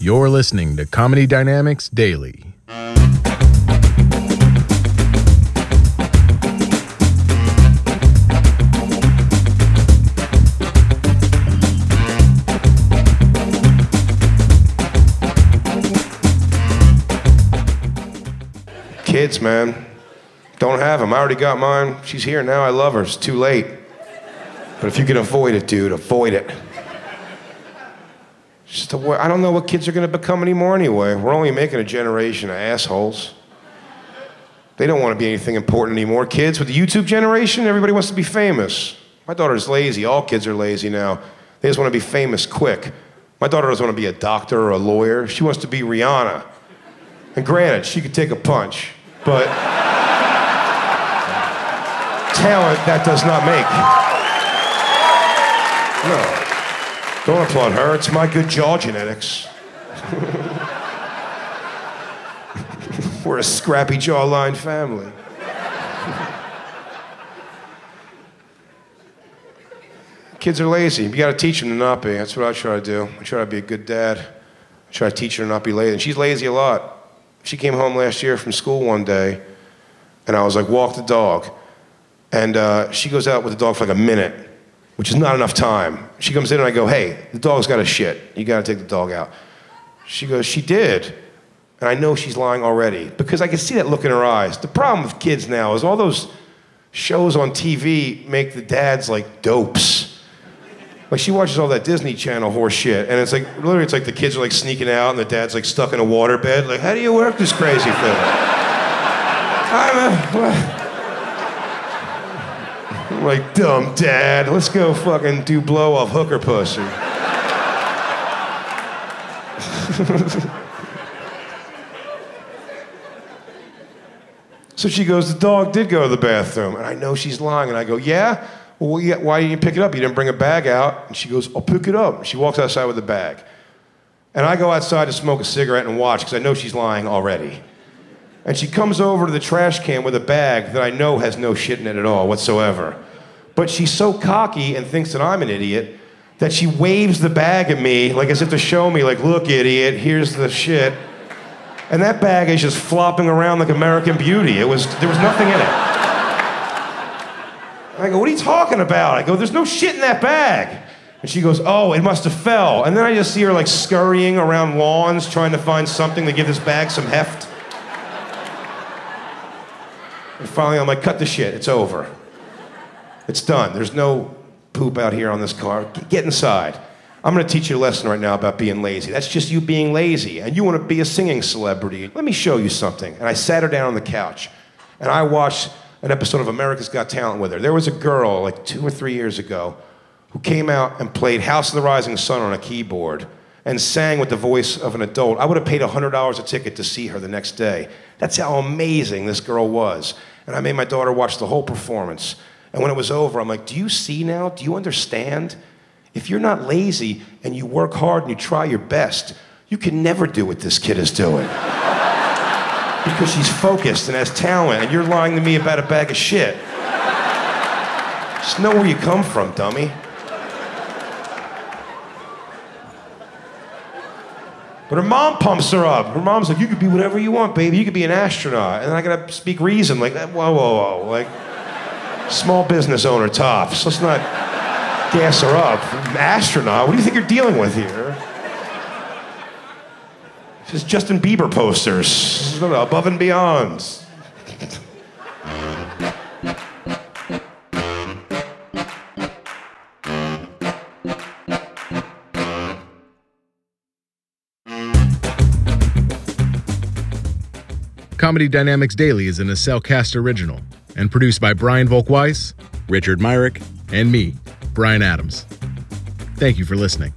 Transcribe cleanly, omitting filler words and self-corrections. You're listening to Comedy Dynamics Daily. Kids, man, don't have them. I already got mine. She's here now. I love her. It's too late. But if you can avoid it, dude, avoid it. Just I don't know what kids are going to become anymore anyway. We're only making a generation of assholes. They don't want to be anything important anymore. Kids with the YouTube generation, everybody wants to be famous. My daughter's lazy. All kids are lazy now. They just want to be famous quick. My daughter doesn't want to be a doctor or a lawyer. She wants to be Rihanna. And granted, she could take a punch, but talent that does not make. No. Don't applaud her, it's my good jaw genetics. We're a scrappy jawline family. Kids are lazy. You gotta teach them to not be. That's what I try to do. I try to be a good dad. I try to teach her to not be lazy. And she's lazy a lot. She came home last year from school one day, and I was like, walk the dog. And she goes out with the dog for like a minute, which is not enough time. She comes in and I go, hey, the dog's got a shit. You gotta take the dog out. She goes, she did. And I know she's lying already because I can see that look in her eyes. The problem with kids now is all those shows on TV make the dads like dopes. Like she watches all that Disney Channel horse shit and it's like, literally it's like the kids are like sneaking out and the dad's like stuck in a water bed. Like, how do you work this crazy thing? I'm like, dumb dad, let's go fucking do blow off hooker pussy. So she goes, the dog did go to the bathroom. And I know she's lying. And I go, yeah? Well, why didn't you pick it up? You didn't bring a bag out. And she goes, I'll pick it up. And she walks outside with a bag. And I go outside to smoke a cigarette and watch because I know she's lying already. And she comes over to the trash can with a bag that I know has no shit in it at all whatsoever. But she's so cocky and thinks that I'm an idiot that she waves the bag at me like as if to show me, like, look, idiot, here's the shit. And that bag is just flopping around like American Beauty. There was nothing in it. I go, what are you talking about? I go, there's no shit in that bag. And she goes, oh, it must have fell. And then I just see her like scurrying around lawns trying to find something to give this bag some heft. And finally, I'm like, cut the shit. It's over. It's done. There's no poop out here on this car. Get inside. I'm going to teach you a lesson right now about being lazy. That's just you being lazy. And you want to be a singing celebrity. Let me show you something. And I sat her down on the couch. And I watched an episode of America's Got Talent with her. There was a girl like 2 or 3 years ago who came out and played House of the Rising Sun on a keyboard and sang with the voice of an adult. I would have paid $100 a ticket to see her the next day. That's how amazing this girl was. And I made my daughter watch the whole performance. And when it was over, I'm like, do you see now? Do you understand? If you're not lazy and you work hard and you try your best, you can never do what this kid is doing. Because she's focused and has talent, and you're lying to me about a bag of shit. Just know where you come from, dummy. But her mom pumps her up. Her mom's like, you could be whatever you want, baby. You could be an astronaut. And then I gotta speak reason. Like, whoa, whoa, whoa. Like, small business owner tops. Let's not gas her up. Astronaut? What do you think you're dealing with here? This is Justin Bieber posters. Above and Beyond. Comedy Dynamics Daily is in a Cellcast original and produced by Brian Volk-Weiss, Richard Myrick, and me, Brian Adams. Thank you for listening.